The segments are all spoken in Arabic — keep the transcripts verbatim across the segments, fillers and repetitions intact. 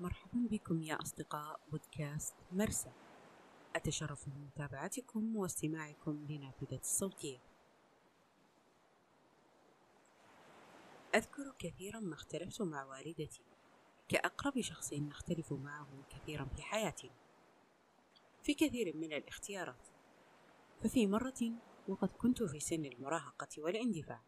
مرحبا بكم يا أصدقاء بودكاست مرسى. أتشرف بمتابعتكم واستماعكم لنافذة الصوتية. أذكر كثيرا ما اختلفت مع والدتي كأقرب شخص نختلف معه كثيرا في حياتنا في كثير من الاختيارات. ففي مرة وقد كنت في سن المراهقة والاندفاع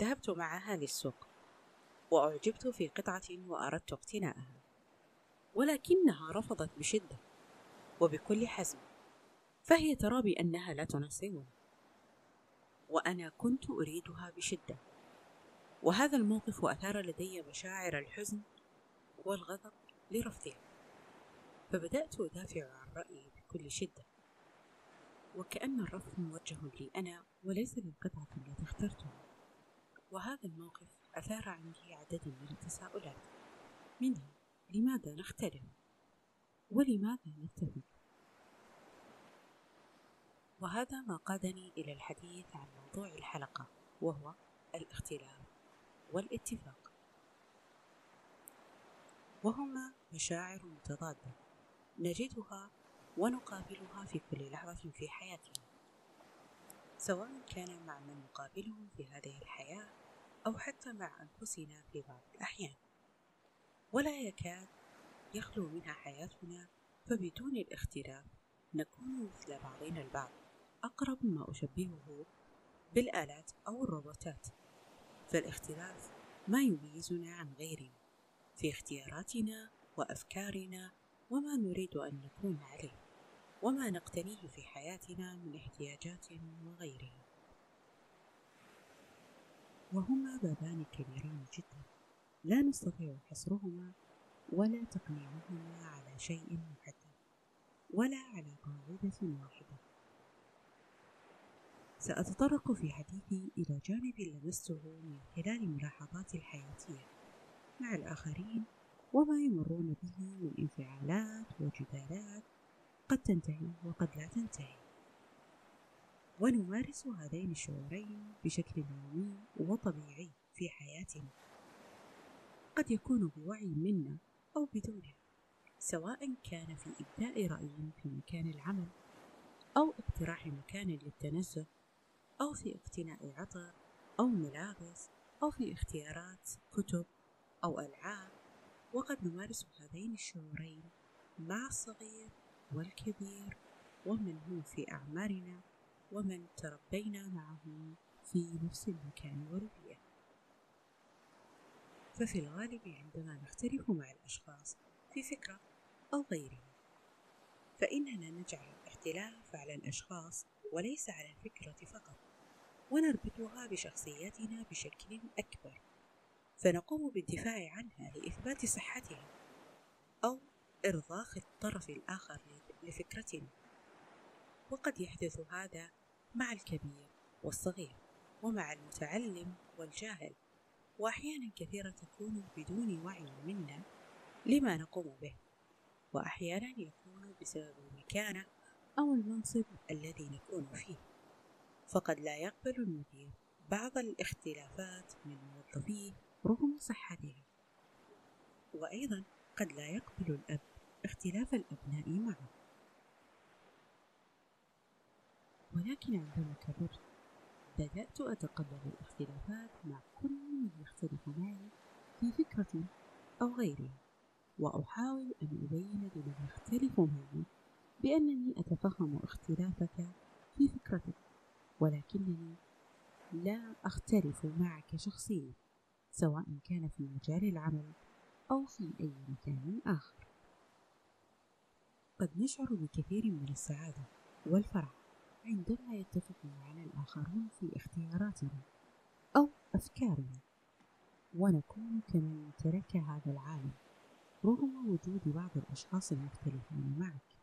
ذهبت معها للسوق وأعجبت في قطعة وأردت اقتناءها، ولكنها رفضت بشدة وبكل حزم، فهي ترى بأنها لا تناسبني وأنا كنت أريدها بشدة. وهذا الموقف أثار لدي مشاعر الحزن والغضب لرفضها، فبدأت أدافع عن رأيي بكل شدة، وكأن الرفض موجه لي أنا وليس للقطعة التي اخترتها. وهذا الموقف أثار عندي عدد من التساؤلات، منها لماذا نختلف ولماذا نتفق. وهذا ما قادني إلى الحديث عن موضوع الحلقة، وهو الاختلاف والاتفاق، وهما مشاعر متضادة نجدها ونقابلها في كل لحظة في حياتنا، سواء كان مع من نقابله في هذه الحياة أو حتى مع أنفسنا في بعض الأحيان، ولا يكاد يخلو منها حياتنا. فبدون الاختلاف نكون مثل بعضنا البعض، أقرب ما أشبهه بالآلات أو الروبوتات. فالاختلاف ما يميزنا عن غيرنا في اختياراتنا وأفكارنا وما نريد أن نكون عليه وما نقتنيه في حياتنا من احتياجات وغيره. وهما بابان كبيران جدا لا نستطيع حصرهما ولا تقنيعهما على شيء محدد ولا على قاعدة واحدة. سأتطرق في حديثي إلى جانب لمسته من خلال ملاحظاتي الحياتية مع الآخرين وما يمرون به من انفعالات وجدالات قد تنتهي وقد لا تنتهي، ونمارس هذين الشعورين بشكل يومي وطبيعي في حياتنا، قد يكون بوعي منا أو بدونه، سواء كان في إبداء رأي في مكان العمل أو اقتراح مكان للتنزه أو في اقتناء عطر أو ملابس أو في اختيارات كتب أو ألعاب. وقد نمارس هذين الشعورين مع الصغير والكبير ومن هو في أعمارنا ومن تربينا معهم في نفس المكان والبيئة. ففي الغالب عندما نختلف مع الأشخاص في فكرة أو غيره فإننا نجعل الاختلاف على الأشخاص وليس على الفكرة فقط، ونربطها بشخصيتنا بشكل أكبر، فنقوم بالدفاع عنها لإثبات صحتها أو إرضاء الطرف الآخر لفكرتنا. وقد يحدث هذا مع الكبير والصغير ومع المتعلم والجاهل، وأحيانا كثيرة تكون بدون وعي منا لما نقوم به، وأحيانا يكون بسبب المكانة أو المنصب الذي نكون فيه. فقد لا يقبل المدير بعض الاختلافات من موظفيه رغم صحتها، وأيضا قد لا يقبل الأب اختلاف الأبناء معه. ولكن عندما كبرت بدأت أتقبل الاختلافات مع كل من يختلف معي في فكرة أو غيره، وأحاول أن أبين لمن يختلف معي بأنني أتفهم اختلافك في فكرتك، ولكنني لا أختلف معك شخصيا، سواء كان في مجال العمل أو في أي مكان آخر. قد نشعر بكثير من السعادة والفرح عندما يتفق معنا الآخرون في اختياراتنا أو أفكارنا، ونكون كمن ترك هذا العالم رغم وجود بعض الأشخاص المختلفين معك،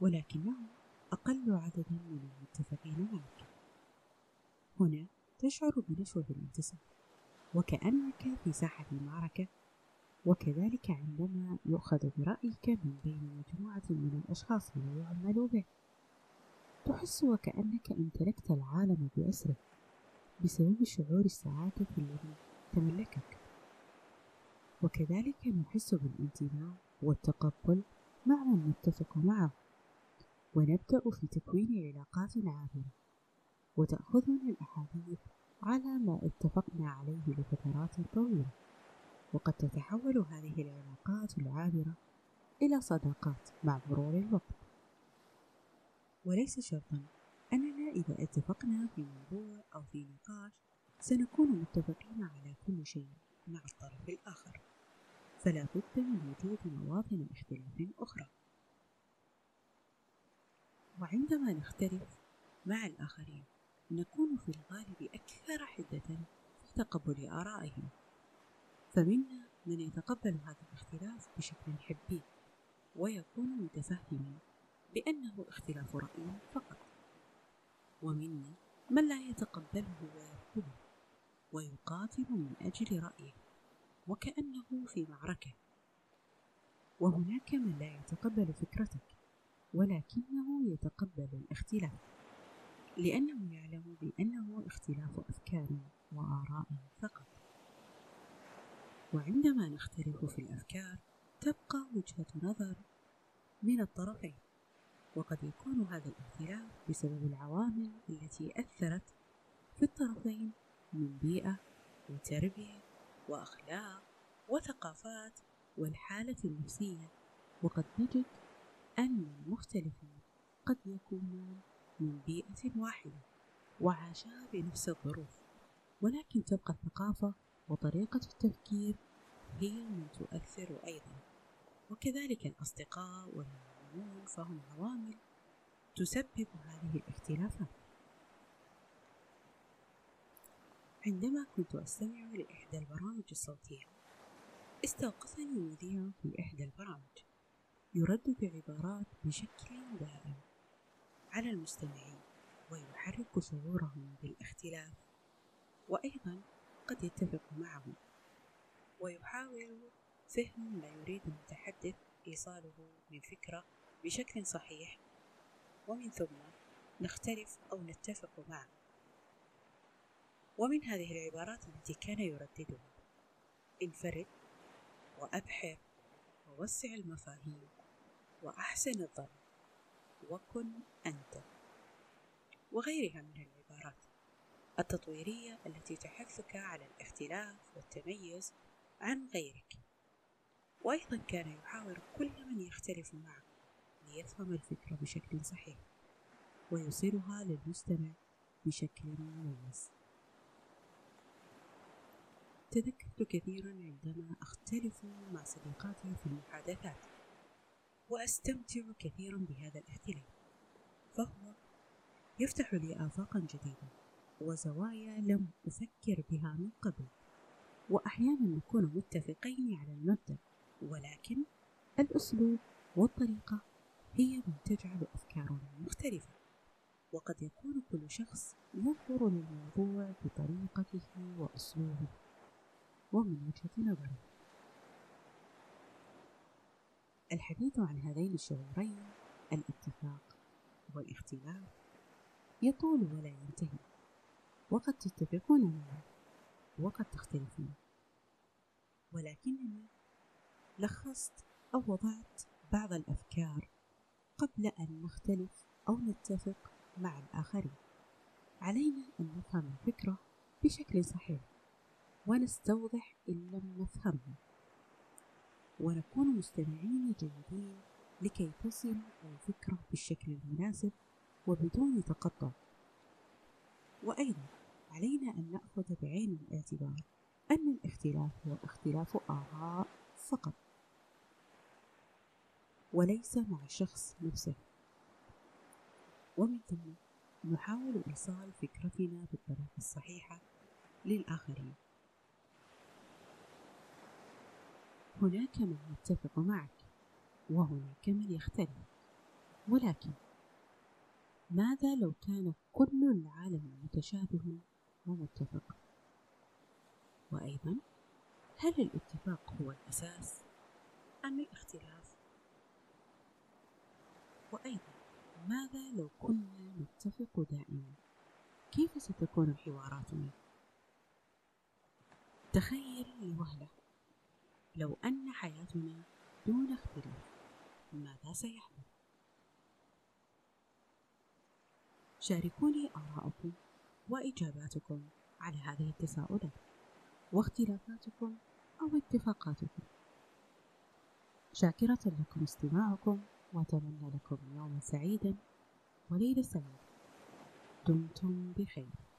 ولكنهم أقل عدد من المتفقين معك. هنا تشعر بنشوة الانتصار وكأنك في ساحة المعركة، وكذلك عندما يؤخذ برأيك من بين مجموعة من الأشخاص لا يعملوا به، تحس وكأنك امتلكت العالم بأسره بسبب شعور السعادة الذي تملكك. وكذلك نحس بالانتماء والتقبل مع من نتفق معه، ونبدأ في تكوين علاقات عابرة، وتأخذنا الأحاديث على ما اتفقنا عليه لفترات طويلة، وقد تتحول هذه العلاقات العابرة إلى صداقات مع مرور الوقت. وليس شرطا أننا إذا اتفقنا في موضوع أو في نقاش سنكون متفقين على كل شيء مع الطرف الآخر، فلا بد من وجود مواطن اختلاف أخرى. وعندما نختلف مع الآخرين نكون في الغالب أكثر حدة في تقبل آرائهم، فمنا من يتقبل هذا الاختلاف بشكل حبي ويكون متفهما بأنه اختلاف رأي فقط، ومنا من لا يتقبله ويرفضه ويقاتل من أجل رأيه وكأنه في معركة، وهناك من لا يتقبل فكرتك ولكنه يتقبل الاختلاف لأنه يعلم بأنه اختلاف أفكار وآراء فقط. وعندما نختلف في الأفكار تبقى وجهة نظر من الطرفين، وقد يكون هذا الاختلاف بسبب العوامل التي أثرت في الطرفين من بيئة وتربية وأخلاق وثقافات والحالة النفسية، وقد نجد أن المختلفين قد يكونون من بيئة واحدة وعاشا بنفس الظروف، ولكن تبقى الثقافة وطريقة التفكير هي من تؤثر أيضا، وكذلك الأصدقاء والمعلمون فهم عوامل تسبب هذه الاختلافات. عندما كنت أستمع لإحدى البرامج الصوتية استوقفني مذيع في إحدى البرامج يردد عبارات بشكل دائم على المستمعين ويحرك شعورهم بالاختلاف، وأيضا قد يتفق معهم ويحاول فهم ما يريد المتحدث إيصاله من فكرة بشكل صحيح، ومن ثم نختلف أو نتفق معه. ومن هذه العبارات التي كان يرددها: انفرد وأبحر ووسع المفاهيم وأحسن الظن وكن أنت، وغيرها من العبارات التطويرية التي تحثك على الاختلاف والتميز عن غيرك. وأيضا كان يحاور كل من يختلف معه ليفهم الفكرة بشكل صحيح ويوصلها للمستمع بشكل مميز. تذكرت كثيرا عندما أختلف مع صديقاتي في المحادثات، وأستمتع كثيرا بهذا الاختلاف، فهو يفتح لي آفاقا جديدة وزوايا لم أفكر بها من قبل، وأحيانا نكون متفقين على المبدأ ولكن الأسلوب والطريقة هي من تجعل أفكارنا مختلفة، وقد يكون كل شخص ينظر للموضوع بطريقته وأسلوبه ومن وجهة نظره. الحديث عن هذين الشعورين الاتفاق والاختلاف يطول ولا ينتهي، وقد تتفقون معه وقد تختلفون، ولكنني لخصت أو وضعت بعض الأفكار قبل أن نختلف أو نتفق مع الآخرين. علينا أن نفهم الفكرة بشكل صحيح ونستوضح إن لم نفهمها، ونكون مستمعين جيدين لكي تصل الفكرة بالشكل المناسب وبدون تقطع. وأيضا علينا أن نأخذ بعين الاعتبار أن الاختلاف هو اختلاف آراء فقط وليس مع الشخص نفسه، ومن ثم نحاول إيصال فكرتنا بالطريقة الصحيحة للآخرين. هناك من يتفق معك وهناك من يختلف، ولكن ماذا لو كان كل العالم متشابه ومتفق؟ وأيضا هل الاتفاق هو الأساس أم الاختلاف؟ وأيضا ماذا لو كنا نتفق دائما؟ كيف ستكون حواراتنا؟ تخيل لوهلة لو أن حياتنا دون اختلاف، ماذا سيحدث؟ شاركوني آراءكم وإجاباتكم على هذه التساؤلات واختلافاتكم أو اتفاقاتكم. شاكرة لكم استماعكم، وأتمنى لكم يوما سعيدا وليلة سعيدة. دمتم بخير.